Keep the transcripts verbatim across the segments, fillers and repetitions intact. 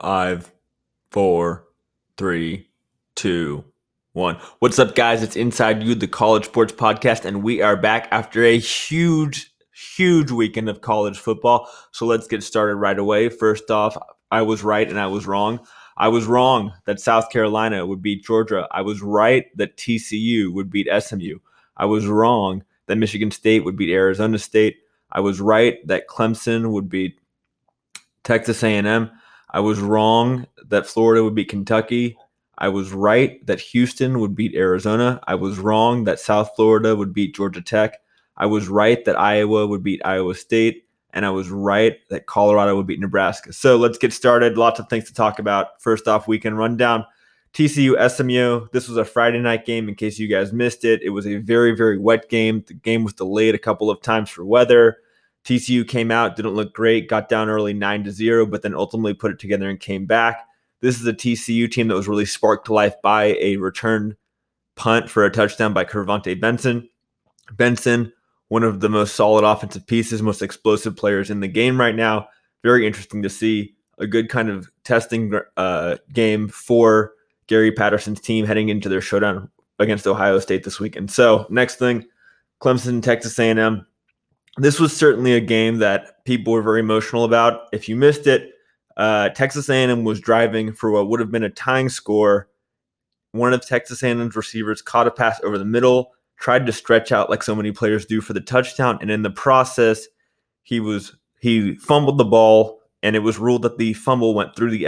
Five, four, three, two, one. What's up, guys? It's Inside You, the College Sports Podcast, and we are back after a huge, huge weekend of college football. So let's get started right away. First off, I was right and I was wrong. I was wrong that South Carolina would beat Georgia. I was right that T C U would beat S M U. I was wrong that Michigan State would beat Arizona State. I was right that Clemson would beat Texas A and M. I was wrong that Florida would beat Kentucky. I was right that Houston would beat Arizona. I was wrong that South Florida would beat Georgia Tech. I was right that Iowa would beat Iowa State. And I was right that Colorado would beat Nebraska. So let's get started. Lots of things to talk about. First off, weekend rundown. T C U S M U. This was a Friday night game in case you guys missed it. It was a very, very wet game. The game was delayed a couple of times for weather. T C U came out, didn't look great, got down early nine to zero, but then ultimately put it together and came back. This is a T C U team that was really sparked to life by a return punt for a touchdown by Kerrvonta Benson. Benson, one of the most solid offensive pieces, most explosive players in the game right now. Very interesting to see. A good kind of testing uh, game for Gary Patterson's team heading into their showdown against Ohio State this weekend. So next thing, Clemson, Texas A and M. This was certainly a game that people were very emotional about. If you missed it, uh, Texas A and M was driving for what would have been a tying score. One of Texas A and M's receivers caught a pass over the middle, tried to stretch out like so many players do for the touchdown, and in the process, he was he fumbled the ball, and it was ruled that the fumble went through the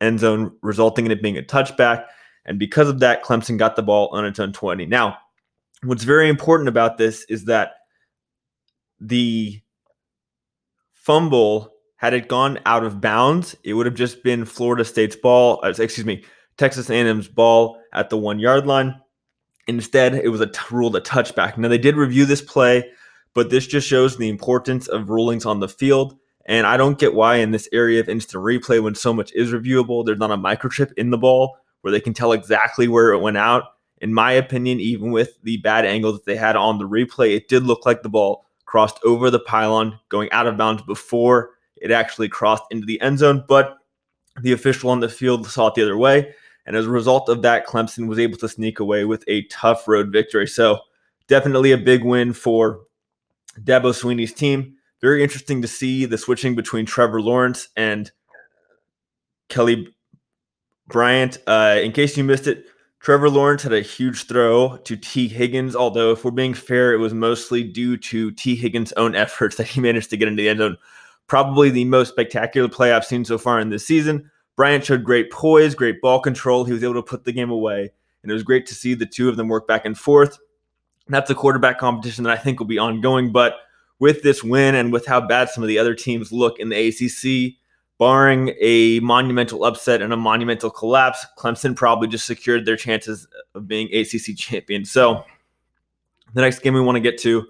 end zone, resulting in it being a touchback. And because of that, Clemson got the ball on its own twenty. Now, what's very important about this is that the fumble, had it gone out of bounds, it would have just been Florida State's ball, excuse me, Texas A and M's ball at the one-yard line. Instead, it was a t- ruled a touchback. Now, they did review this play, but this just shows the importance of rulings on the field. And I don't get why in this area of instant replay, when so much is reviewable, there's not a microchip in the ball where they can tell exactly where it went out. In my opinion, even with the bad angle that they had on the replay, it did look like the ball crossed over the pylon, going out of bounds before it actually crossed into the end zone. But the official on the field saw it the other way. And as a result of that, Clemson was able to sneak away with a tough road victory. So definitely a big win for Dabo Swinney's team. Very interesting to see the switching between Trevor Lawrence and Kelly Bryant. Uh, in case you missed it, Trevor Lawrence had a huge throw to T. Higgins, although if we're being fair, it was mostly due to T. Higgins' own efforts that he managed to get into the end zone. Probably the most spectacular play I've seen so far in this season. Bryant showed great poise, great ball control. He was able to put the game away, and it was great to see the two of them work back and forth. And that's a quarterback competition that I think will be ongoing, but with this win and with how bad some of the other teams look in the A C C, barring a monumental upset and a monumental collapse, Clemson probably just secured their chances of being A C C champion. So the next game we want to get to,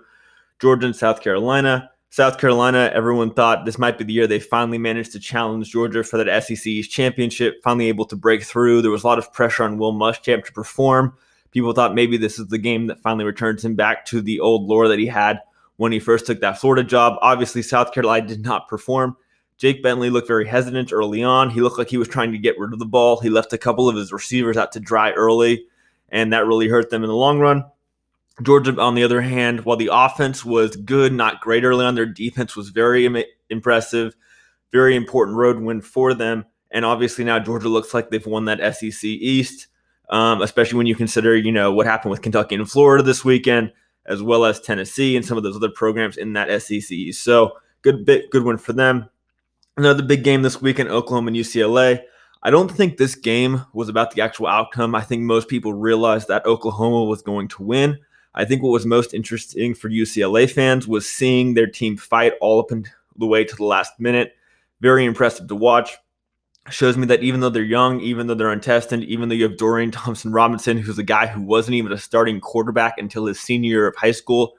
Georgia and South Carolina. South Carolina, everyone thought this might be the year they finally managed to challenge Georgia for that S E C championship, finally able to break through. There was a lot of pressure on Will Muschamp to perform. People thought maybe this is the game that finally returns him back to the old lore that he had when he first took that Florida job. Obviously, South Carolina did not perform. Jake Bentley looked very hesitant early on. He looked like he was trying to get rid of the ball. He left a couple of his receivers out to dry early, and that really hurt them in the long run. Georgia, on the other hand, while the offense was good, not great early on, their defense was very im- impressive, very important road win for them. And obviously now Georgia looks like they've won that S E C East, um, especially when you consider, you know, what happened with Kentucky and Florida this weekend, as well as Tennessee and some of those other programs in that S E C East. So good bit, good win for them. Another big game this weekend, Oklahoma and U C L A. I don't think this game was about the actual outcome. I think most people realized that Oklahoma was going to win. I think what was most interesting for U C L A fans was seeing their team fight all up and the way to the last minute. Very impressive to watch. Shows me that even though they're young, even though they're untested, even though you have Dorian Thompson-Robinson, who's a guy who wasn't even a starting quarterback until his senior year of high school,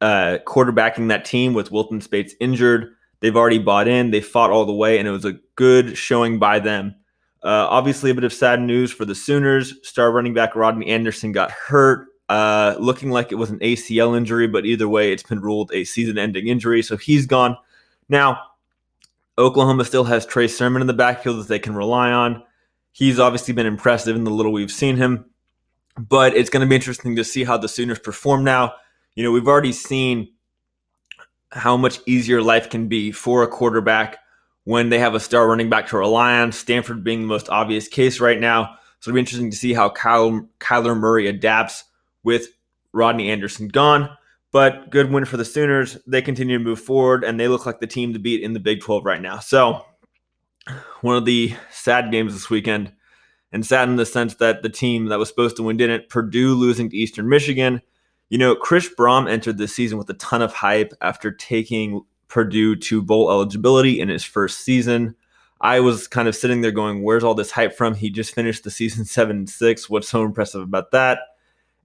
uh, quarterbacking that team with Wilton Spates injured. They've already bought in. They fought all the way, and it was a good showing by them. Uh, obviously, a bit of sad news for the Sooners. Star running back Rodney Anderson got hurt, uh, looking like it was an A C L injury, but either way, it's been ruled a season-ending injury, so he's gone. Now, Oklahoma still has Trey Sermon in the backfield that they can rely on. He's obviously been impressive in the little we've seen him, but it's going to be interesting to see how the Sooners perform now. You know, we've already seen how much easier life can be for a quarterback when they have a star running back to rely on, Stanford being the most obvious case right now. So it'll be interesting to see how Kyle, Kyler Murray adapts with Rodney Anderson gone. But good win for the Sooners. They continue to move forward, and they look like the team to beat in the Big twelve right now. So one of the sad games this weekend, and sad in the sense that the team that was supposed to win didn't, Purdue losing to Eastern Michigan. You know, Chris Brohm entered this season with a ton of hype after taking Purdue to bowl eligibility in his first season. I was kind of sitting there going, where's all this hype from? He just finished the season seven and six. What's so impressive about that?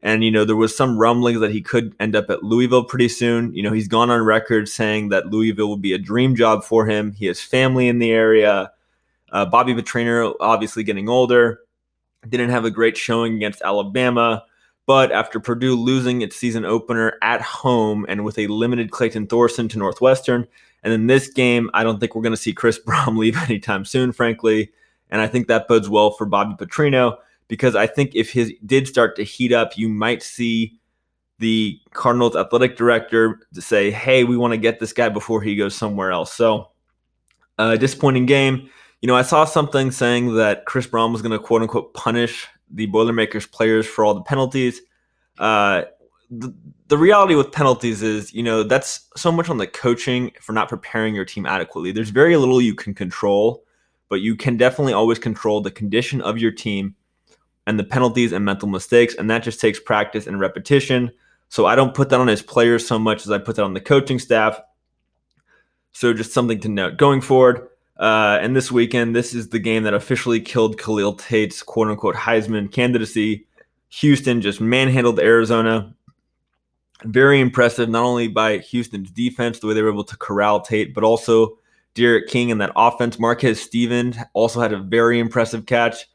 And, you know, there was some rumblings that he could end up at Louisville pretty soon. You know, he's gone on record saying that Louisville would be a dream job for him. He has family in the area. Uh, Bobby Petrino, obviously getting older, didn't have a great showing against Alabama. But after Purdue losing its season opener at home and with a limited Clayton Thorson to Northwestern, and in this game, I don't think we're going to see Chris Brohm leave anytime soon, frankly. And I think that bodes well for Bobby Petrino, because I think if his did start to heat up, you might see the Cardinals athletic director to say, hey, we want to get this guy before he goes somewhere else. So a uh, disappointing game. You know, I saw something saying that Chris Brohm was going to, quote unquote, punish the Boilermakers players for all the penalties. Uh, the, the reality with penalties is, you know, that's so much on the coaching for not preparing your team adequately. There's very little you can control, but you can definitely always control the condition of your team and the penalties and mental mistakes, and that just takes practice and repetition. So I don't put that on his players so much as I put that on the coaching staff. So just something to note going forward. Uh, and this weekend, this is the game that officially killed Khalil Tate's quote-unquote Heisman candidacy. Houston just manhandled Arizona. Very impressive, not only by Houston's defense, the way they were able to corral Tate, but also Derek King and that offense. Marquez Stevens also had a very impressive catch.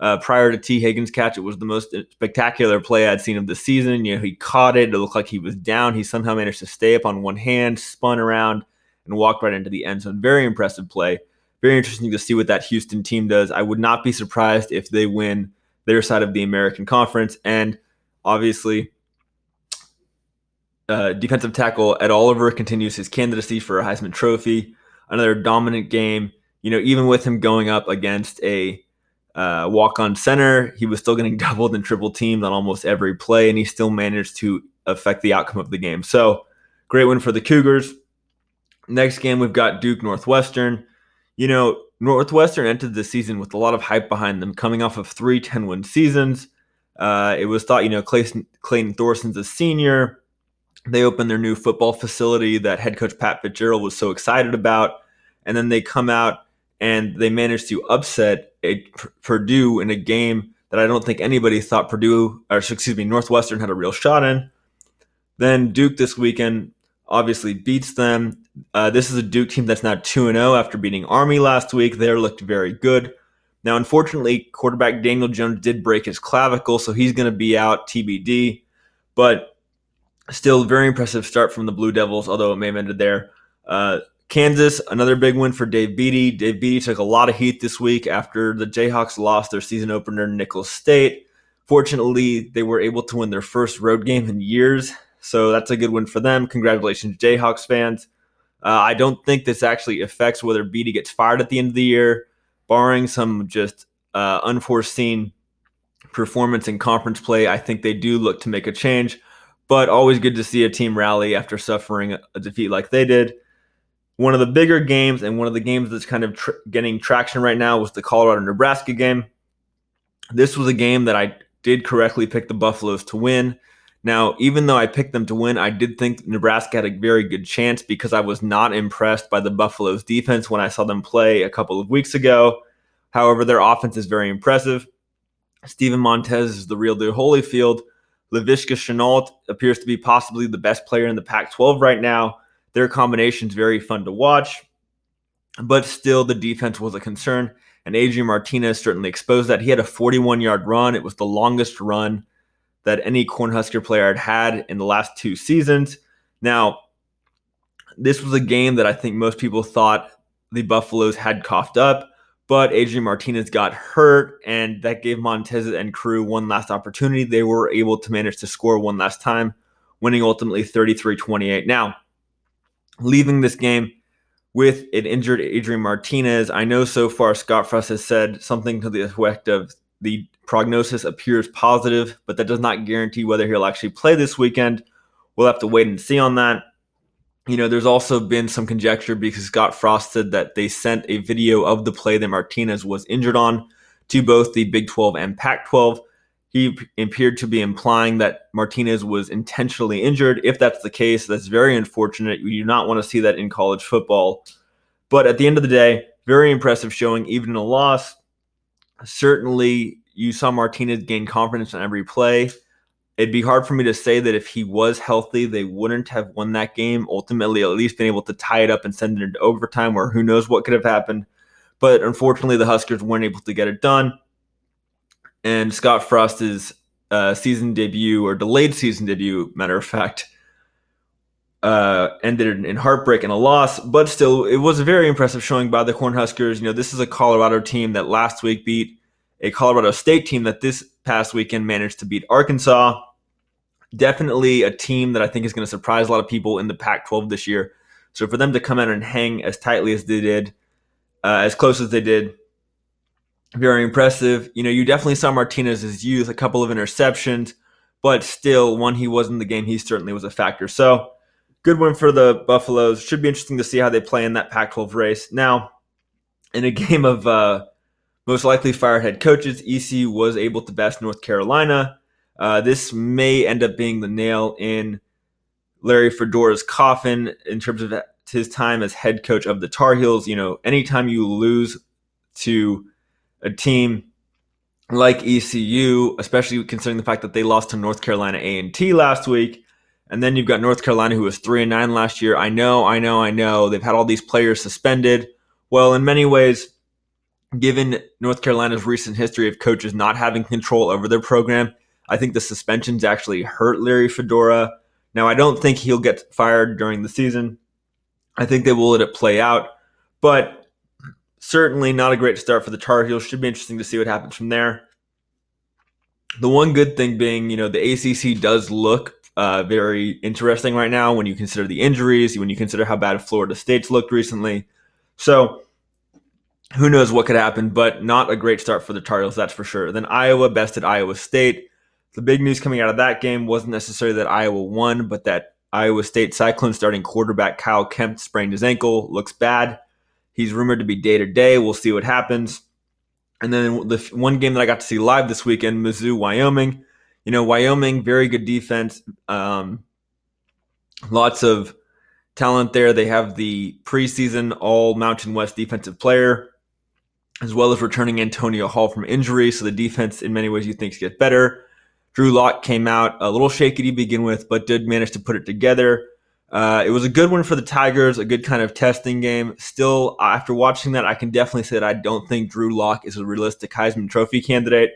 Uh, prior to T. Higgins' catch, it was the most spectacular play I'd seen of the season. You know, he caught it. It looked like he was down. He somehow managed to stay up on one hand, spun around, and walked right into the end zone. Very impressive play. Very interesting to see what that Houston team does. I would not be surprised if they win their side of the American Conference. And obviously, uh, defensive tackle Ed Oliver continues his candidacy for a Heisman Trophy. Another dominant game. You know, even with him going up against a Uh, walk-on center, he was still getting doubled and triple teamed on almost every play, and he still managed to affect the outcome of the game. So great win for the Cougars. Next game, we've got Duke Northwestern. You know, Northwestern entered the season with a lot of hype behind them, coming off of three ten-win seasons. Uh, it was thought, you know, Clayton, Clayton Thorson's a senior. They opened their new football facility that head coach Pat Fitzgerald was so excited about, and then they come out and they managed to upset a, P- Purdue in a game that I don't think anybody thought Purdue, or excuse me, Northwestern had a real shot in. Then Duke this weekend obviously beats them. Uh, this is a Duke team that's now two and oh after beating Army last week. They looked very good. Now, unfortunately, quarterback Daniel Jones did break his clavicle, so he's going to be out T B D. But still, very impressive start from the Blue Devils, although it may have ended there. Uh, Kansas, another big win for Dave Beatty. Dave Beatty took a lot of heat this week after the Jayhawks lost their season opener to Nicholls State. Fortunately, they were able to win their first road game in years, so that's a good win for them. Congratulations, Jayhawks fans. Uh, I don't think this actually affects whether Beatty gets fired at the end of the year, barring some just uh, unforeseen performance in conference play. I think they do look to make a change, but always good to see a team rally after suffering a defeat like they did. One of the bigger games and one of the games that's kind of tr- getting traction right now was the Colorado-Nebraska game. This was a game that I did correctly pick the Buffaloes to win. Now, even though I picked them to win, I did think Nebraska had a very good chance because I was not impressed by the Buffaloes' defense when I saw them play a couple of weeks ago. However, their offense is very impressive. Steven Montez is the real deal Holyfield. Laviska Shenault appears to be possibly the best player in the Pac twelve right now. Their combination is very fun to watch, but still the defense was a concern, and Adrian Martinez certainly exposed that. He had a forty-one-yard run. It was the longest run that any Cornhusker player had had in the last two seasons. Now, this was a game that I think most people thought the Buffaloes had coughed up, but Adrian Martinez got hurt, and that gave Montez and crew one last opportunity. They were able to manage to score one last time, winning ultimately thirty-three twenty-eight. Now, leaving this game with an injured Adrian Martinez, I know so far Scott Frost has said something to the effect of the prognosis appears positive, but that does not guarantee whether he'll actually play this weekend. We'll have to wait and see on that. You know, there's also been some conjecture because Scott Frost said that they sent a video of the play that Martinez was injured on to both the Big twelve and Pac twelve. He appeared to be implying that Martinez was intentionally injured. If that's the case, that's very unfortunate. You do not want to see that in college football. But at the end of the day, very impressive showing, even in a loss. Certainly, you saw Martinez gain confidence on every play. It'd be hard for me to say that if he was healthy, they wouldn't have won that game, ultimately at least been able to tie it up and send it into overtime, or who knows what could have happened. But unfortunately, the Huskers weren't able to get it done. And Scott Frost's uh, season debut, or delayed season debut, matter of fact, uh, ended in heartbreak and a loss. But still, it was a very impressive showing by the Cornhuskers. You know, this is a Colorado team that last week beat a Colorado State team that this past weekend managed to beat Arkansas. Definitely a team that I think is going to surprise a lot of people in the Pac twelve this year. So for them to come out and hang as tightly as they did, uh, as close as they did, very impressive. You know, you definitely saw Martinez's youth, a couple of interceptions, but still, when he was in the game, he certainly was a factor. So good win for the Buffaloes. Should be interesting to see how they play in that Pac twelve race. Now, in a game of uh, most likely fired head coaches, E C U was able to best North Carolina. Uh, this may end up being the nail in Larry Fedora's coffin in terms of his time as head coach of the Tar Heels. You know, anytime you lose to a team like E C U, especially considering the fact that they lost to North Carolina A and T last week, and then you've got North Carolina, who was three and nine last year. I know, I know, I know. They've had all these players suspended. Well, in many ways, given North Carolina's recent history of coaches not having control over their program, I think the suspensions actually hurt Larry Fedora. Now, I don't think he'll get fired during the season. I think they will let it play out. But certainly not a great start for the Tar Heels. Should be interesting to see what happens from there. The one good thing being, you know, the A C C does look uh, very interesting right now when you consider the injuries, when you consider how bad Florida State's looked recently. So who knows what could happen, but not a great start for the Tar Heels, that's for sure. Then Iowa bested Iowa State. The big news coming out of that game wasn't necessarily that Iowa won, but that Iowa State Cyclone starting quarterback Kyle Kemp sprained his ankle. Looks bad. He's rumored to be day-to-day. We'll see what happens. And then the one game that I got to see live this weekend, Mizzou, Wyoming. You know, Wyoming, very good defense. Um, lots of talent there. They have the preseason All-Mountain West defensive player, as well as returning Antonio Hall from injury. So the defense, in many ways, you think gets better. Drew Lock came out a little shaky to begin with, but did manage to put it together. Uh, it was a good one for the Tigers, a good kind of testing game. Still, after watching that, I can definitely say that I don't think Drew Lock is a realistic Heisman Trophy candidate.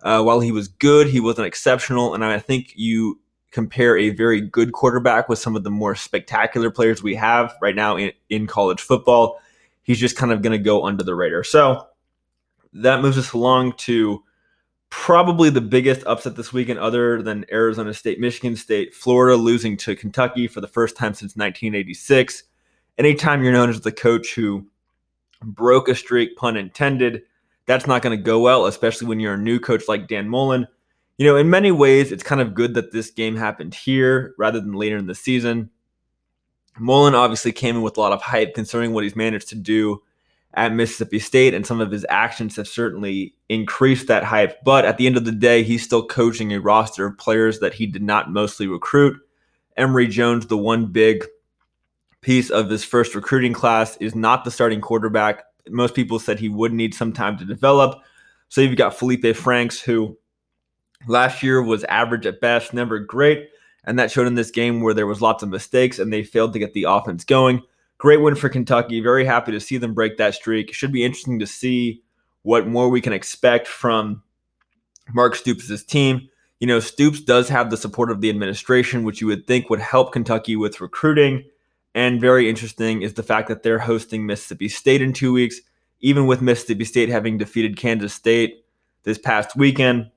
Uh, while he was good, he wasn't exceptional, and I think you compare a very good quarterback with some of the more spectacular players we have right now in, in college football. He's just kind of going to go under the radar. So that moves us along to probably the biggest upset this weekend, other than Arizona State, Michigan State, Florida losing to Kentucky for the first time since nineteen eighty-six. Anytime you're known as the coach who broke a streak, pun intended, that's not going to go well, especially when you're a new coach like Dan Mullen. You know, in many ways, it's kind of good that this game happened here rather than later in the season. Mullen obviously came in with a lot of hype concerning what he's managed to do at Mississippi State, and some of his actions have certainly increased that hype. But at the end of the day, he's still coaching a roster of players that he did not mostly recruit. Emory Jones, the one big piece of his first recruiting class, is not the starting quarterback. Most people said he would need some time to develop. So you've got Felipe Franks, who last year was average at best, never great. And that showed in this game where there was lots of mistakes and they failed to get the offense going. Great win for Kentucky. Very happy to see them break that streak. Should be interesting to see what more we can expect from Mark Stoops' team. You know, Stoops does have the support of the administration, which you would think would help Kentucky with recruiting And very interesting is the fact that they're hosting Mississippi State in two weeks, even with Mississippi State having defeated Kansas State this past weekend.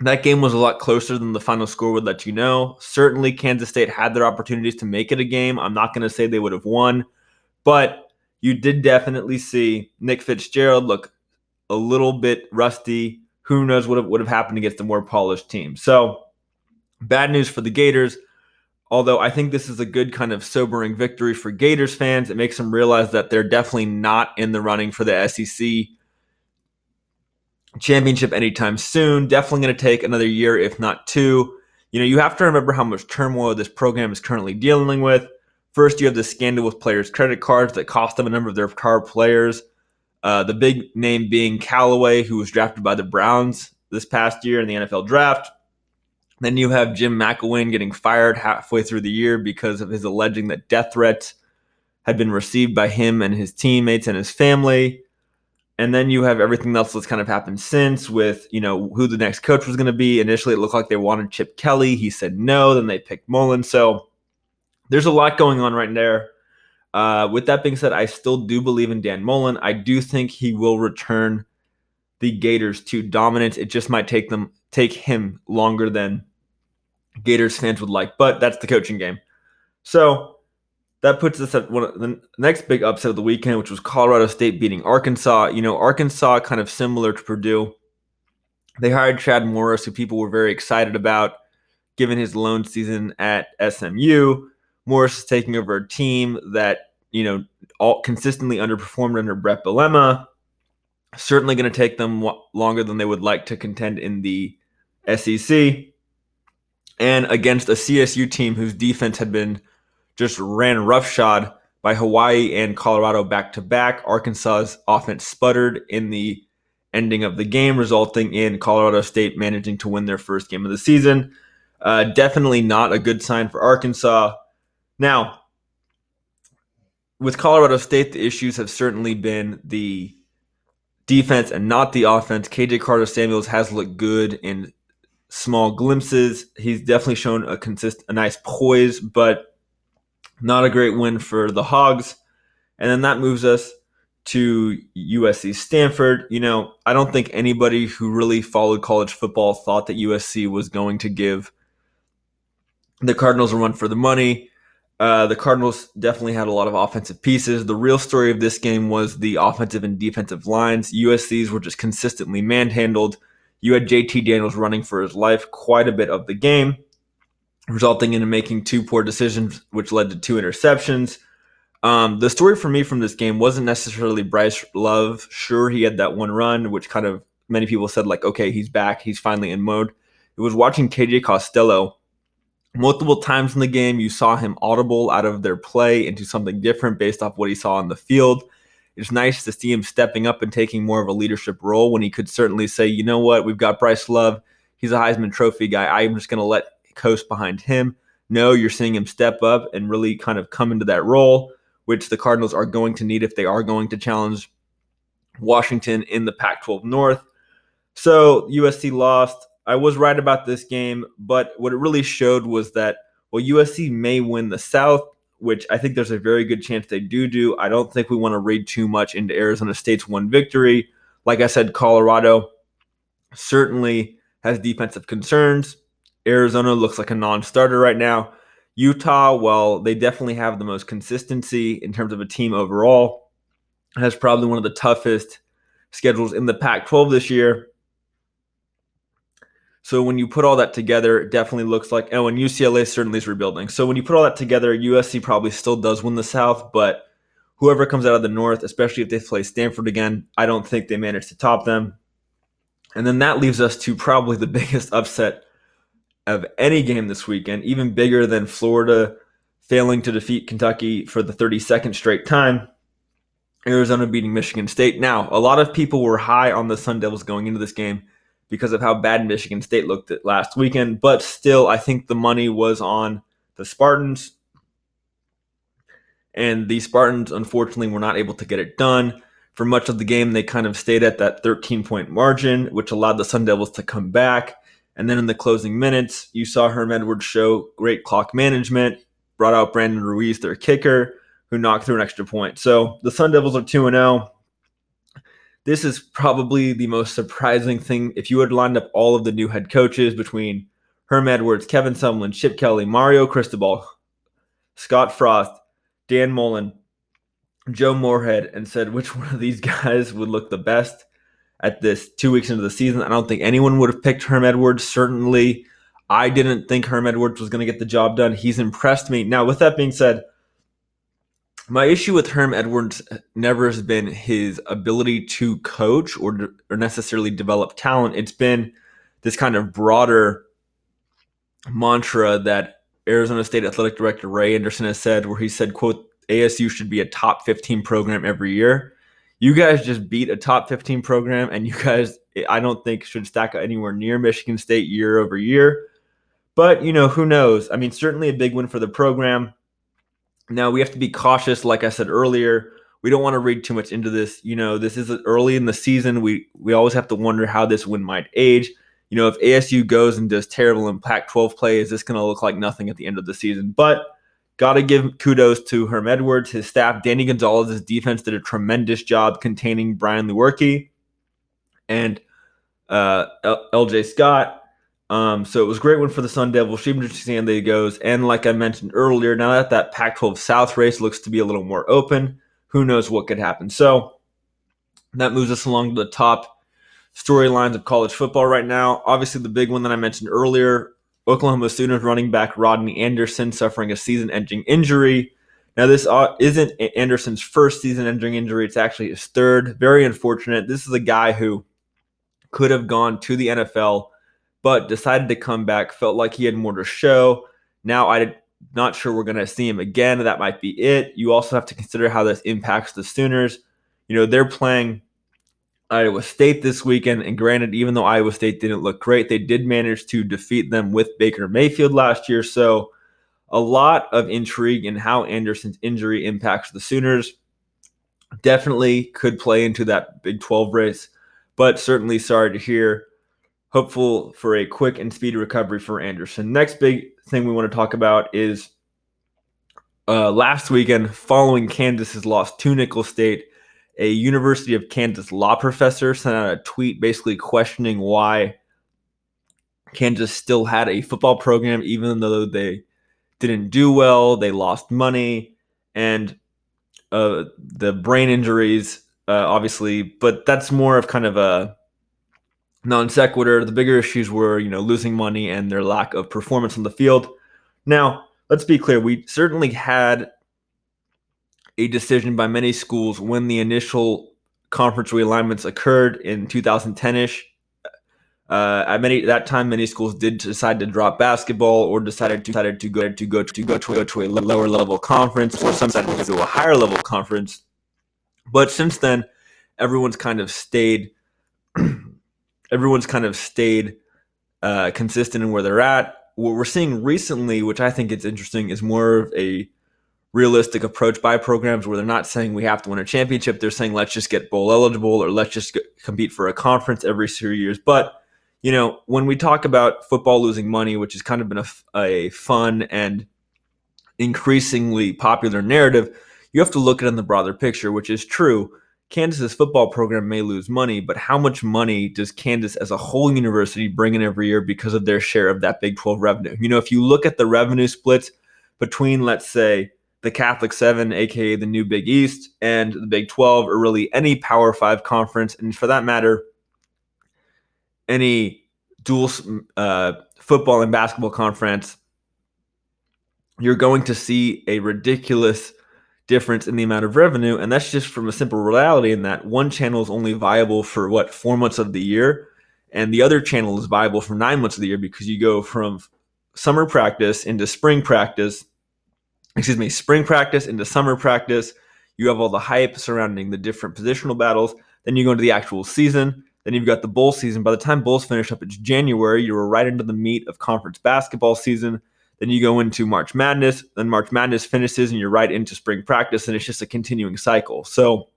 That game was a lot closer than the final score would let you know. Certainly, Kansas State had their opportunities to make it a game. I'm not going to say they would have won, but you did definitely see Nick Fitzgerald look a little bit rusty. Who knows what would have happened against a more polished team. So, bad news for the Gators. Although I think this is a good kind of sobering victory for Gators fans. It makes them realize that they're definitely not in the running for the S E C championship anytime soon. Definitely going to take another year, if not two. You know, you have to remember how much turmoil this program is currently dealing with. First, you have the scandal with players' credit cards that cost them a number of their car players. Uh, the big name being Callaway, who was drafted by the Browns this past year in the N F L draft. Then you have Jim McElwain getting fired halfway through the year because of his alleging that death threats had been received by him and his teammates and his family. And then you have everything else that's kind of happened since with, you know, who the next coach was going to be. Initially, it looked like they wanted Chip Kelly. He said no. Then they picked Mullen. So there's a lot going on right there. Uh, with that being said, I still do believe in Dan Mullen. I do think he will return the Gators to dominance. It just might take them take him longer than Gators fans would like, but that's the coaching game. So that puts us at one of the next big upset of the weekend, which was Colorado State beating Arkansas. You know, Arkansas, kind of similar to Purdue, they hired Chad Morris, who people were very excited about, given his lone season at S M U. Morris is taking over a team that, you know, all consistently underperformed under Brett Bielema. Certainly going to take them w- longer than they would like to contend in the S E C. And against a C S U team whose defense had been just ran roughshod by Hawaii and Colorado back-to-back, Arkansas's offense sputtered in the ending of the game, resulting in Colorado State managing to win their first game of the season. Uh, definitely not a good sign for Arkansas. Now, with Colorado State, the issues have certainly been the defense and not the offense. K J Carter-Samuels has looked good in small glimpses. He's definitely shown a consist- a nice poise, but not a great win for the Hogs. And then that moves us to U S C Stanford. You know, I don't think anybody who really followed college football thought that U S C was going to give the Cardinals a run for the money. Uh, the Cardinals definitely had a lot of offensive pieces. The real story of this game was the offensive and defensive lines. U S C's were just consistently manhandled. You had J T Daniels running for his life quite a bit of the game, resulting in making two poor decisions, which led to two interceptions. Um, the story for me from this game wasn't necessarily Bryce Love. Sure, he had that one run, which kind of many people said, like, okay, he's back. He's finally in mode. It was watching K J Costello. Multiple times in the game, you saw him audible out of their play into something different based off what he saw on the field. It's nice to see him stepping up and taking more of a leadership role when he could certainly say, you know what, we've got Bryce Love. He's a Heisman Trophy guy. I'm just going to let coast behind him. No, you're seeing him step up and really kind of come into that role, which the Cardinals are going to need if they are going to challenge Washington in the Pac twelve North. So U S C lost. I was right about this game, but what it really showed was that, well, U S C may win the South, which I think there's a very good chance they do do. I don't think we want to read too much into Arizona State's one victory. Like I said, Colorado certainly has defensive concerns. Arizona looks like a non-starter right now. Utah, well, they definitely have the most consistency in terms of a team overall. Has probably one of the toughest schedules in the Pac twelve this year. So when you put all that together, it definitely looks like, oh, and U C L A certainly is rebuilding. So when you put all that together, U S C probably still does win the South, but whoever comes out of the North, especially if they play Stanford again, I don't think they manage to top them. And then that leaves us to probably the biggest upset of any game this weekend, even bigger than Florida failing to defeat Kentucky for the thirty-second straight time, Arizona beating Michigan State. Now, a lot of people were high on the Sun Devils going into this game because of how bad Michigan State looked at last weekend. But still, I think the money was on the Spartans. And the Spartans, unfortunately, were not able to get it done. For much of the game, they kind of stayed at that thirteen-point margin, which allowed the Sun Devils to come back. And then in the closing minutes, you saw Herm Edwards show great clock management. brought out Brandon Ruiz, their kicker, who knocked through an extra point. So the Sun Devils are two and oh. This is probably the most surprising thing. If you had lined up all of the new head coaches between Herm Edwards, Kevin Sumlin, Chip Kelly, Mario Cristobal, Scott Frost, Dan Mullen, Joe Moorhead, and said which one of these guys would look the best at this two weeks into the season, I don't think anyone would have picked Herm Edwards. Certainly, I didn't think Herm Edwards was going to get the job done. He's impressed me. Now, with that being said, my issue with Herm Edwards never has been his ability to coach or, or necessarily develop talent. It's been this kind of broader mantra that Arizona State Athletic Director Ray Anderson has said, where he said, quote, A S U should be a top fifteen program every year. You guys just beat a top fifteen program, and you guys, I don't think, should stack anywhere near Michigan State year over year. But, you know, who knows? I mean, certainly a big win for the program. Now, we have to be cautious, like I said earlier. We don't want to read too much into this. You know, this is early in the season. We we always have to wonder how this win might age. You know, if A S U goes and does terrible in Pac twelve play, is this going to look like nothing at the end of the season? But got to give kudos to Herm Edwards, his staff. Danny Gonzalez's defense did a tremendous job containing Brian Lewerke and uh, L J Scott. Um, so it was a great win for the Sun Devils. Should be interesting how they goes. And like I mentioned earlier, now that that Pac twelve South race looks to be a little more open, who knows what could happen. So that moves us along to the top storylines of college football right now. Obviously, the big one that I mentioned earlier, Oklahoma Sooners running back Rodney Anderson suffering a season-ending injury. Now, this isn't Anderson's first season-ending injury. It's actually his third. Very unfortunate. This is a guy who could have gone to the N F L, but decided to come back, felt like he had more to show. Now, I'm not sure we're going to see him again. That might be it. You also have to consider how this impacts the Sooners. You know, they're playing Iowa State this weekend, and granted, even though Iowa State didn't look great, they did manage to defeat them with Baker Mayfield last year. So a lot of intrigue in how Anderson's injury impacts the Sooners. Definitely could play into that Big twelve race, but certainly sorry to hear. Hopeful for a quick and speedy recovery for Anderson. Next big thing we want to talk about is uh, last weekend following Kansas's loss to Nicholls State, a University of Kansas law professor sent out a tweet basically questioning why Kansas still had a football program, even though they didn't do well, they lost money, and uh, the brain injuries, uh, obviously. But that's more of kind of a non sequitur. The bigger issues were, you know, losing money and their lack of performance on the field. Now, let's be clear. We certainly had a decision by many schools when the initial conference realignments occurred in two thousand ten-ish. Uh, at many that time, many schools did decide to drop basketball or decided to decided to go to go to go to, go to a lower level conference, or some decided to go to a higher level conference. But since then, everyone's kind of stayed. everyone's kind of stayed uh, consistent in where they're at. What we're seeing recently, which I think it's interesting, is more of a realistic approach by programs where they're not saying we have to win a championship. They're saying let's just get bowl eligible or let's just get, compete for a conference every three years. But, you know, when we talk about football losing money, which has kind of been a, a fun and increasingly popular narrative, you have to look at it in the broader picture, which is true. Kansas's football program may lose money, but how much money does Kansas as a whole university bring in every year because of their share of that Big twelve revenue? You know, if you look at the revenue splits between, let's say, the Catholic Seven, aka the new Big East, and the Big twelve, or really any Power Five conference, and for that matter, any dual uh, football and basketball conference, you're going to see a ridiculous difference in the amount of revenue, and that's just from a simple reality in that one channel is only viable for, what, four months of the year, and the other channel is viable for nine months of the year because you go from summer practice into spring practice, excuse me, spring practice into summer practice. You have all the hype surrounding the different positional battles. Then you go into the actual season. Then you've got the bowl season. By the time bowls finish up, it's January. You're right into the meat of conference basketball season. Then you go into March Madness. Then March Madness finishes, and you're right into spring practice, and it's just a continuing cycle. So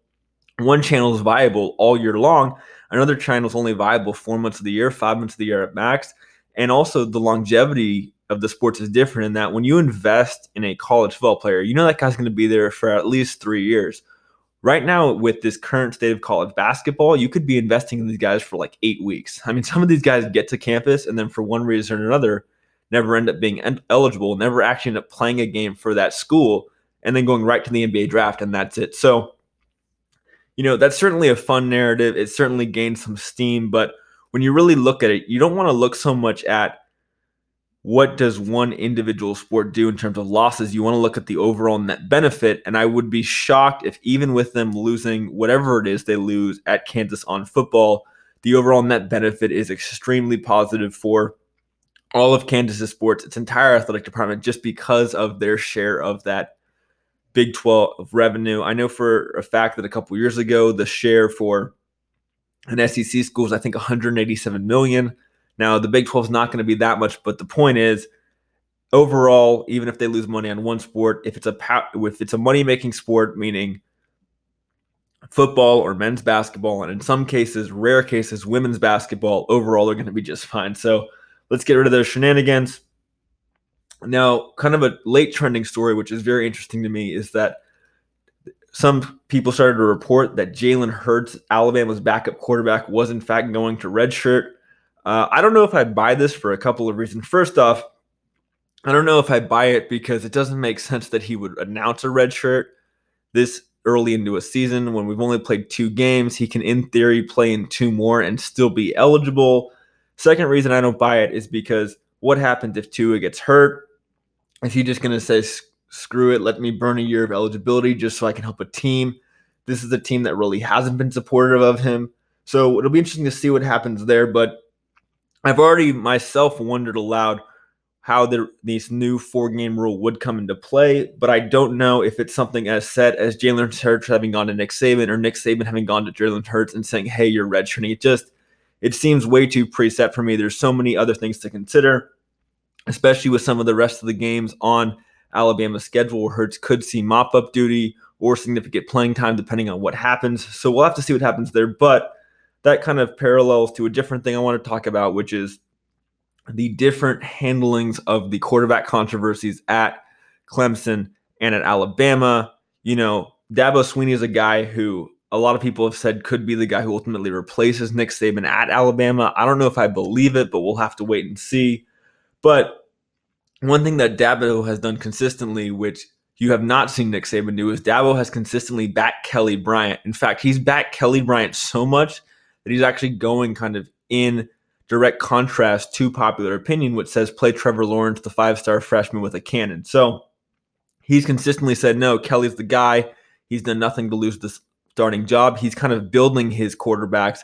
one channel is viable all year long. Another channel is only viable four months of the year, five months of the year at max. And also the longevity of the sports is different in that when you invest in a college football player, you know that guy's going to be there for at least three years. Right now, with this current state of college basketball, you could be investing in these guys for like eight weeks. I mean, some of these guys get to campus and then for one reason or another, never end up being eligible, never actually end up playing a game for that school, and then going right to the N B A draft, and that's it. So, you know, that's certainly a fun narrative. It certainly gained some steam, but when you really look at it, you don't want to look so much at what does one individual sport do in terms of losses. You want to look at the overall net benefit, and I would be shocked if even with them losing whatever it is they lose at Kansas on football, the overall net benefit is extremely positive for all of Kansas's sports, its entire athletic department, just because of their share of that Big twelve of revenue. I know for a fact that a couple years ago, the share for an S E C school was, I think, one hundred eighty-seven million dollars. Now, the Big twelve is not going to be that much, but the point is, overall, even if they lose money on one sport, if it's a pow- if it's a money-making sport, meaning football or men's basketball, and in some cases, rare cases, women's basketball, overall, they're going to be just fine. So let's get rid of those shenanigans. Now, kind of a late trending story, which is very interesting to me, is that some people started to report that Jalen Hurts, Alabama's backup quarterback, was in fact going to redshirt. Uh, I don't know if I buy this for a couple of reasons. First off, I don't know if I buy it because it doesn't make sense that he would announce a red shirt this early into a season when we've only played two games. He can, in theory, play in two more and still be eligible. Second reason I don't buy it is because what happens if Tua gets hurt? Is he just going to say, screw it, let me burn a year of eligibility just so I can help a team? This is a team that really hasn't been supportive of him. So it'll be interesting to see what happens there, but I've already myself wondered aloud how the, this new four-game rule would come into play, but I don't know if it's something as set as Jalen Hurts having gone to Nick Saban or Nick Saban having gone to Jalen Hurts and saying, hey, you're redshirting. It just it seems way too preset for me. There's so many other things to consider, especially with some of the rest of the games on Alabama's schedule where Hurts could see mop-up duty or significant playing time depending on what happens. So we'll have to see what happens there, but that kind of parallels to a different thing I want to talk about, which is the different handlings of the quarterback controversies at Clemson and at Alabama. You know, Dabo Swinney is a guy who a lot of people have said could be the guy who ultimately replaces Nick Saban at Alabama. I don't know if I believe it, but we'll have to wait and see. But one thing that Dabo has done consistently, which you have not seen Nick Saban do, is Dabo has consistently backed Kelly Bryant. In fact, he's backed Kelly Bryant so much that he's actually going kind of in direct contrast to popular opinion, which says play Trevor Lawrence, the five-star freshman with a cannon. So he's consistently said, no, Kelly's the guy. He's done nothing to lose this starting job. He's kind of building his quarterbacks,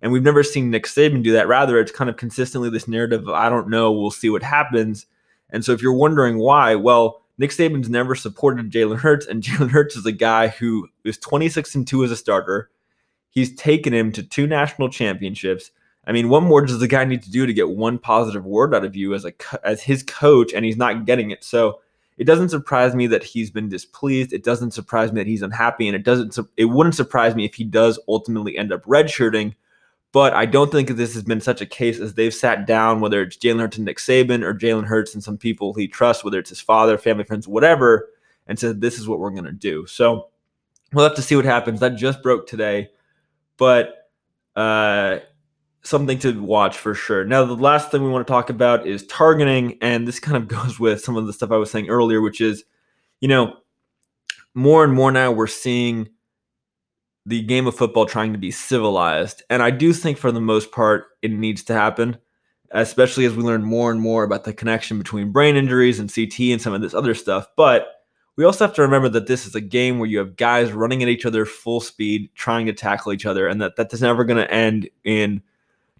and we've never seen Nick Saban do that. Rather, it's kind of consistently this narrative of, I don't know, we'll see what happens. And so if you're wondering why, well, Nick Saban's never supported Jalen Hurts, and Jalen Hurts is a guy who is twenty-six and two as a starter. He's taken him to two national championships. I mean, what more does the guy need to do to get one positive word out of you as a as his coach, and he's not getting it? So it doesn't surprise me that he's been displeased. It doesn't surprise me that he's unhappy, and it doesn't it wouldn't surprise me if he does ultimately end up redshirting. But I don't think this has been such a case as they've sat down, whether it's Jalen Hurts and Nick Saban or Jalen Hurts and some people he trusts, whether it's his father, family, friends, whatever, and said, this is what we're going to do. So we'll have to see what happens. That just broke today. But uh, something to watch for sure. Now, the last thing we want to talk about is targeting. And this kind of goes with some of the stuff I was saying earlier, which is, you know, more and more now we're seeing the game of football trying to be civilized. And I do think for the most part, it needs to happen, especially as we learn more and more about the connection between brain injuries and C T and some of this other stuff. But we also have to remember that this is a game where you have guys running at each other full speed, trying to tackle each other, and that that's never going to end in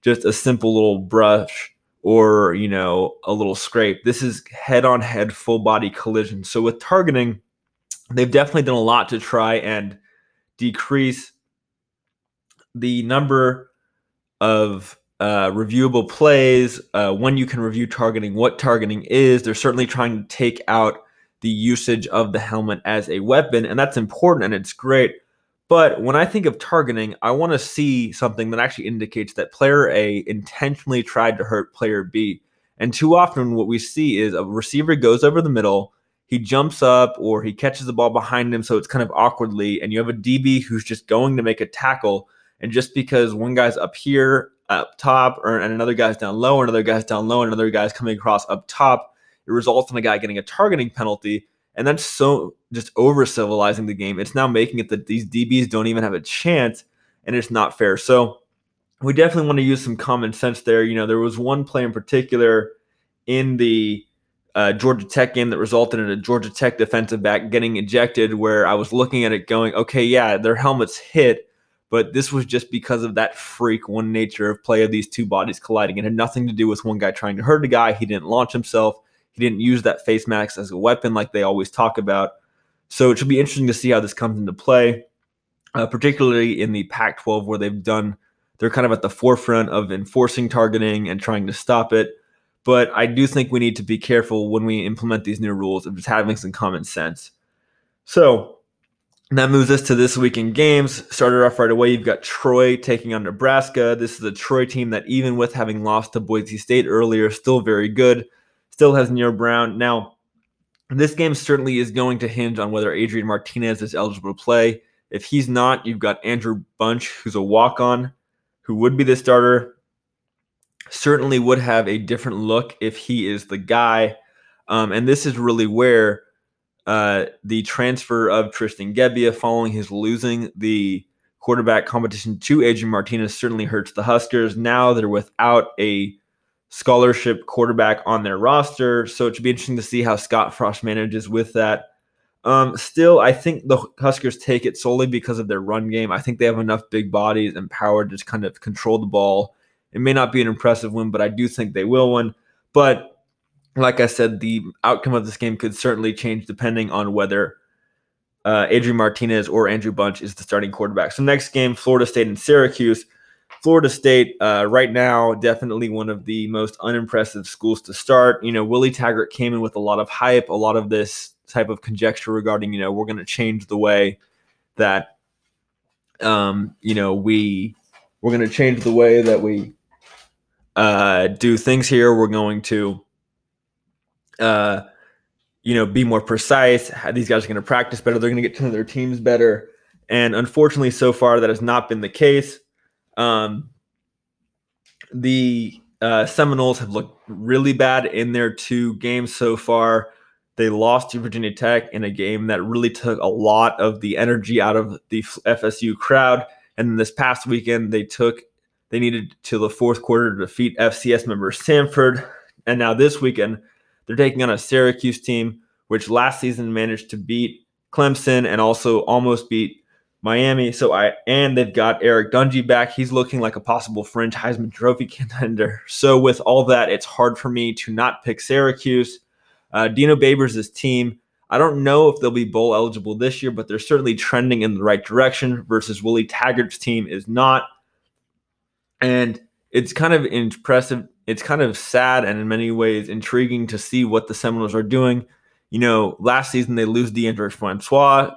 just a simple little brush or, you know, a little scrape. This is head-on-head, full-body collision. So with targeting, they've definitely done a lot to try and decrease the number of uh, reviewable plays, uh, when you can review targeting, what targeting is. They're certainly trying to take out the usage of the helmet as a weapon, and that's important and it's great. But when I think of targeting, I want to see something that actually indicates that player A intentionally tried to hurt player B. And too often what we see is a receiver goes over the middle, he jumps up or he catches the ball behind him, so it's kind of awkwardly, and you have a D B who's just going to make a tackle, and just because one guy's up here, up top, or and another guy's down low, another guy's down low, and another guy's coming across up top, it results in a guy getting a targeting penalty, and that's so just over-civilizing the game. It's now making it that these D Bs don't even have a chance, and it's not fair. So we definitely want to use some common sense there. You know, there was one play in particular in the uh, Georgia Tech game that resulted in a Georgia Tech defensive back getting ejected, where I was looking at it going, okay, yeah, their helmets hit, but this was just because of that freak one nature of play of these two bodies colliding. It had nothing to do with one guy trying to hurt a guy. He didn't launch himself. He didn't use that face mask as a weapon like they always talk about. So it should be interesting to see how this comes into play, uh, particularly in the Pac twelve, where they've done – they're kind of at the forefront of enforcing targeting and trying to stop it. But I do think we need to be careful when we implement these new rules of just having some common sense. So that moves us to this week in games. Started off right away, you've got Troy taking on Nebraska. This is a Troy team that, even with having lost to Boise State earlier, still very good, still has Neil Brown. Now, this game certainly is going to hinge on whether Adrian Martinez is eligible to play. If he's not, you've got Andrew Bunch, who's a walk-on, who would be the starter, certainly would have a different look if he is the guy. Um, and this is really where uh, the transfer of Tristan Gebbia following his losing the quarterback competition to Adrian Martinez certainly hurts the Huskers. Now they're without a scholarship quarterback on their roster, so it should be interesting to see how Scott Frost manages with that. Um, still, I think the Huskers take it solely because of their run game. I think they have enough big bodies and power to just kind of control the ball. It may not be an impressive win, but I do think they will win. But like I said, the outcome of this game could certainly change depending on whether uh, Adrian Martinez or Andrew Bunch is the starting quarterback. So next game, Florida State and Syracuse. Florida State uh, right now, definitely one of the most unimpressive schools to start. You know, Willie Taggart came in with a lot of hype, a lot of this type of conjecture regarding, you know, we're going to change the way that, um, you know, we, we're going to change the way that we uh, do things here. We're going to, uh, you know, be more precise. These guys are going to practice better. They're going to get to know their teams better. And unfortunately, so far, that has not been the case. Um, the uh, Seminoles have looked really bad in their two games so far. They lost to Virginia Tech in a game that really took a lot of the energy out of the F S U crowd. And this past weekend, they took they needed to the fourth quarter to defeat F C S member Stanford. And now this weekend, they're taking on a Syracuse team, which last season managed to beat Clemson and also almost beat Miami. So I and they've got Eric Dungey back. He's looking like a possible fringe Heisman Trophy contender. So with all that, it's hard for me to not pick Syracuse. Uh, Dino Babers' team, I don't know if they'll be bowl eligible this year, but they're certainly trending in the right direction versus Willie Taggart's team is not. And it's kind of impressive. It's kind of sad and in many ways intriguing to see what the Seminoles are doing. You know, last season they lose DeAndre Francois.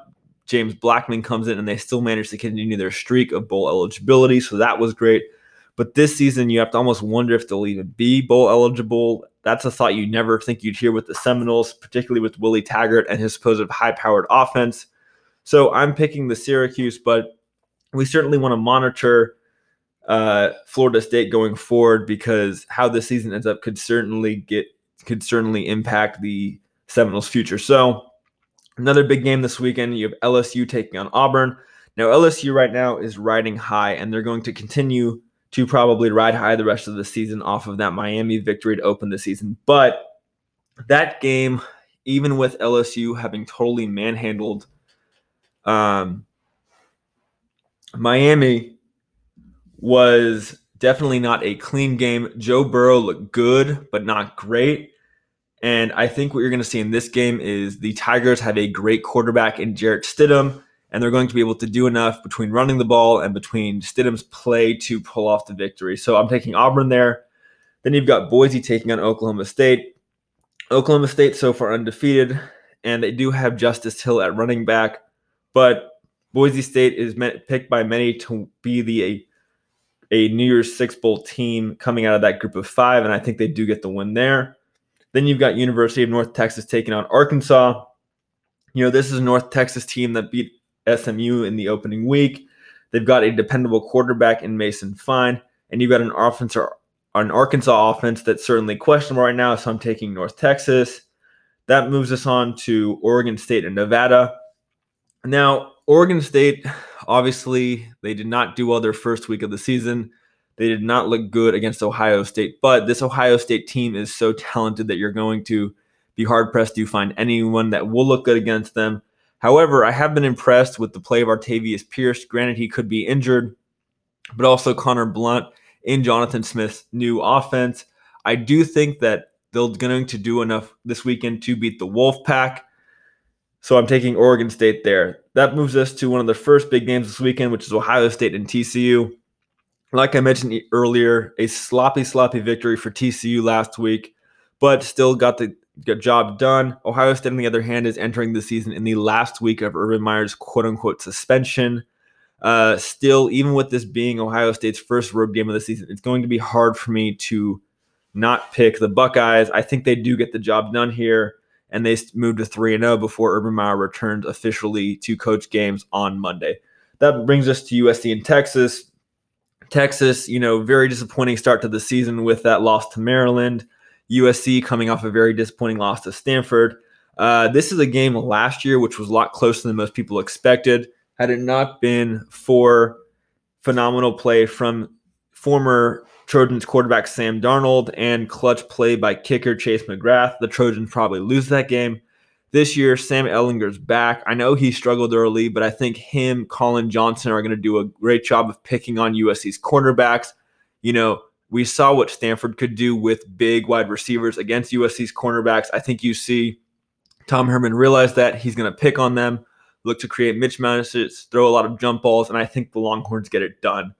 James Blackman comes in and they still manage to continue their streak of bowl eligibility. So that was great. But this season you have to almost wonder if they'll even be bowl eligible. That's a thought you never think you'd hear with the Seminoles, particularly with Willie Taggart and his supposed high-powered offense. So I'm picking the Syracuse, but we certainly want to monitor uh, Florida State going forward, because how this season ends up could certainly get could certainly impact the Seminoles' future. So another big game this weekend. You have L S U taking on Auburn. Now L S U right now is riding high, and they're going to continue to probably ride high the rest of the season off of that Miami victory to open the season. But that game, even with L S U having totally manhandled um, Miami, was definitely not a clean game. Joe Burrow looked good, but not great. And I think what you're going to see in this game is the Tigers have a great quarterback in Jarrett Stidham, and they're going to be able to do enough between running the ball and between Stidham's play to pull off the victory. So I'm taking Auburn there. Then you've got Boise taking on Oklahoma State. Oklahoma State so far undefeated, and they do have Justice Hill at running back. But Boise State is picked by many to be the a New Year's Six Bowl team coming out of that group of five, and I think they do get the win there. Then you've got University of North Texas taking on Arkansas. You know, this is a North Texas team that beat S M U in the opening week. They've got a dependable quarterback in Mason Fine, and you've got an offense or an Arkansas offense that's certainly questionable right now, so I'm taking North Texas. That moves us on to Oregon State and Nevada. Now, Oregon State, obviously, they did not do well their first week of the season. They did not look good against Ohio State, but this Ohio State team is so talented that you're going to be hard-pressed to find anyone that will look good against them. However, I have been impressed with the play of Artavius Pierce. Granted, he could be injured, but also Connor Blunt in Jonathan Smith's new offense. I do think that they're going to do enough this weekend to beat the Wolfpack. So I'm taking Oregon State there. That moves us to one of the first big games this weekend, which is Ohio State and T C U. Like I mentioned earlier, a sloppy, sloppy victory for T C U last week, but still got the job done. Ohio State, on the other hand, is entering the season in the last week of Urban Meyer's quote-unquote suspension. Uh, still, even with this being Ohio State's first road game of the season, it's going to be hard for me to not pick the Buckeyes. I think they do get the job done here, and they move to three and oh before Urban Meyer returns officially to coach games on Monday. That brings us to U S C and Texas. Texas, you know, very disappointing start to the season with that loss to Maryland. U S C coming off a very disappointing loss to Stanford. Uh, this is a game last year which was a lot closer than most people expected. Had it not been for phenomenal play from former Trojans quarterback Sam Darnold and clutch play by kicker Chase McGrath, the Trojans probably lose that game. This year, Sam Ellinger's back. I know he struggled early, but I think him, Colin Johnson are going to do a great job of picking on U S C's cornerbacks. You know, we saw what Stanford could do with big wide receivers against U S C's cornerbacks. I think you see Tom Herman realize that. He's going to pick on them, look to create mismatches, throw a lot of jump balls, and I think the Longhorns get it done.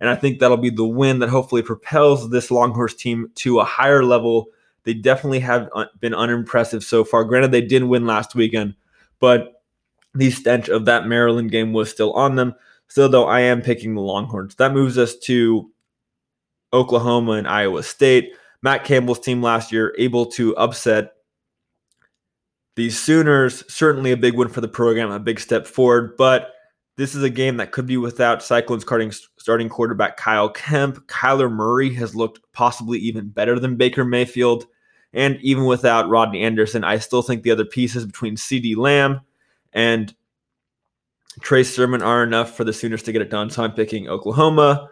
And I think that'll be the win that hopefully propels this Longhorns team to a higher level. They definitely have un- been unimpressive so far. Granted, they did win last weekend, but the stench of that Maryland game was still on them. Still, though, I am picking the Longhorns. That moves us to Oklahoma and Iowa State. Matt Campbell's team last year able to upset the Sooners. Certainly a big win for the program, a big step forward, but this is a game that could be without Cyclones starting quarterback Kyle Kemp. Kyler Murray has looked possibly even better than Baker Mayfield. And even without Rodney Anderson, I still think the other pieces between CeeDee Lamb and Trey Sermon are enough for the Sooners to get it done. So I'm picking Oklahoma.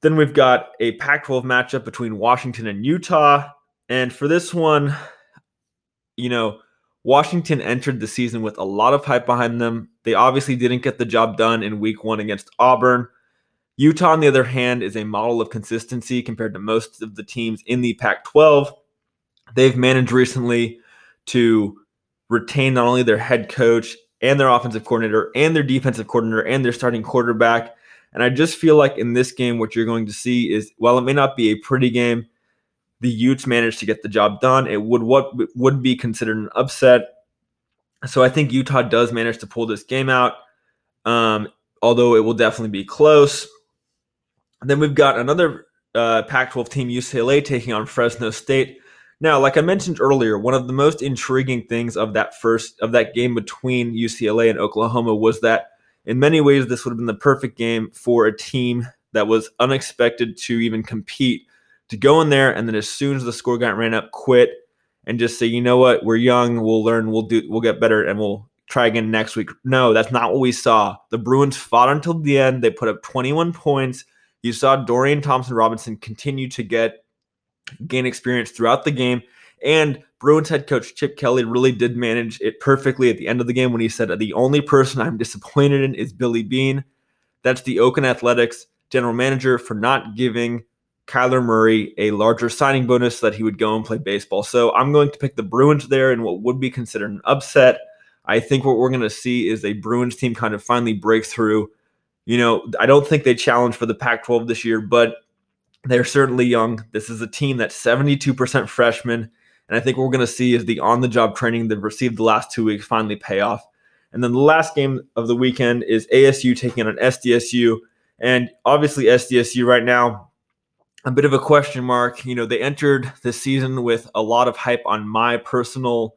Then we've got a Pac twelve matchup between Washington and Utah. And for this one, you know, Washington entered the season with a lot of hype behind them. They obviously didn't get the job done in week one against Auburn. Utah, on the other hand, is a model of consistency compared to most of the teams in the Pac twelve. They've managed recently to retain not only their head coach and their offensive coordinator and their defensive coordinator and their starting quarterback. And I just feel like in this game, what you're going to see is, while it may not be a pretty game, the Utes managed to get the job done. It would what would be considered an upset. So I think Utah does manage to pull this game out, um, although it will definitely be close. And then we've got another uh, Pac twelve team, U C L A, taking on Fresno State. Now, like I mentioned earlier, one of the most intriguing things of that first of that game between U C L A and Oklahoma was that in many ways this would have been the perfect game for a team that was unexpected to even compete, to go in there and then as soon as the score got ran up, quit and just say, you know what, we're young, we'll learn, we'll do, we'll get better, and we'll try again next week. No, that's not what we saw. The Bruins fought until the end. They put up twenty-one points. You saw Dorian Thompson-Robinson continue to get gain experience throughout the game, and Bruins head coach Chip Kelly really did manage it perfectly at the end of the game when he said, the only person I'm disappointed in is Billy Beane. That's the Oakland Athletics general manager for not giving Kyler Murray a larger signing bonus so that he would go and play baseball. So I'm going to pick the Bruins there in what would be considered an upset. I think what we're going to see is a Bruins team kind of finally break through. You know, I don't think they challenge for the Pac twelve this year, but they're certainly young. This is a team that's seventy-two percent freshmen, and I think what we're going to see is the on-the-job training they've received the last two weeks finally pay off. And then the last game of the weekend is A S U taking on S D S U. And obviously S D S U right now, a bit of a question mark. You know, they entered this season with a lot of hype on my personal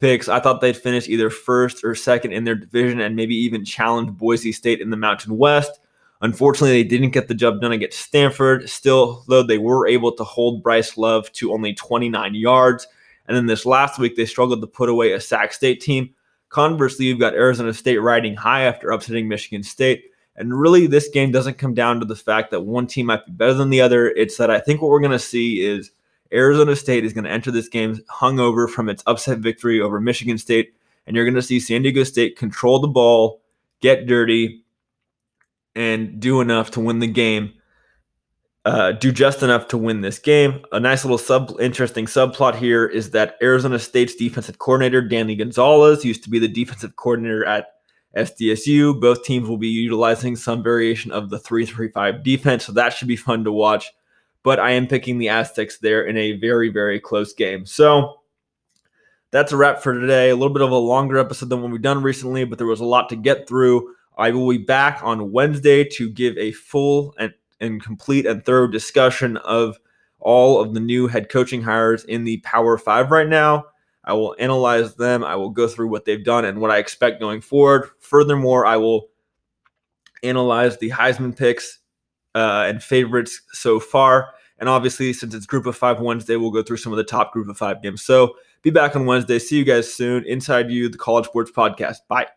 picks. I thought they'd finish either first or second in their division and maybe even challenge Boise State in the Mountain West. Unfortunately, they didn't get the job done against Stanford. Still, though, they were able to hold Bryce Love to only twenty-nine yards. And then this last week, they struggled to put away a Sac State team. Conversely, you've got Arizona State riding high after upsetting Michigan State. And really, this game doesn't come down to the fact that one team might be better than the other. It's that I think what we're going to see is Arizona State is going to enter this game hungover from its upset victory over Michigan State. And you're going to see San Diego State control the ball, get dirty, and do enough to win the game, uh, do just enough to win this game. A nice little sub, interesting subplot here is that Arizona State's defensive coordinator, Danny Gonzalez, used to be the defensive coordinator at S D S U. Both teams will be utilizing some variation of the three three five defense, so that should be fun to watch. But I am picking the Aztecs there in a very, very close game. So that's a wrap for today. A little bit of a longer episode than what we've done recently, but there was a lot to get through. I will be back on Wednesday to give a full and, and complete and thorough discussion of all of the new head coaching hires in the Power Five right now. I will analyze them. I will go through what they've done and what I expect going forward. Furthermore, I will analyze the Heisman picks uh, and favorites so far. And obviously, since it's Group of Five Wednesday, we'll go through some of the top Group of Five games. So be back on Wednesday. See you guys soon. Inside You, the College Sports Podcast. Bye.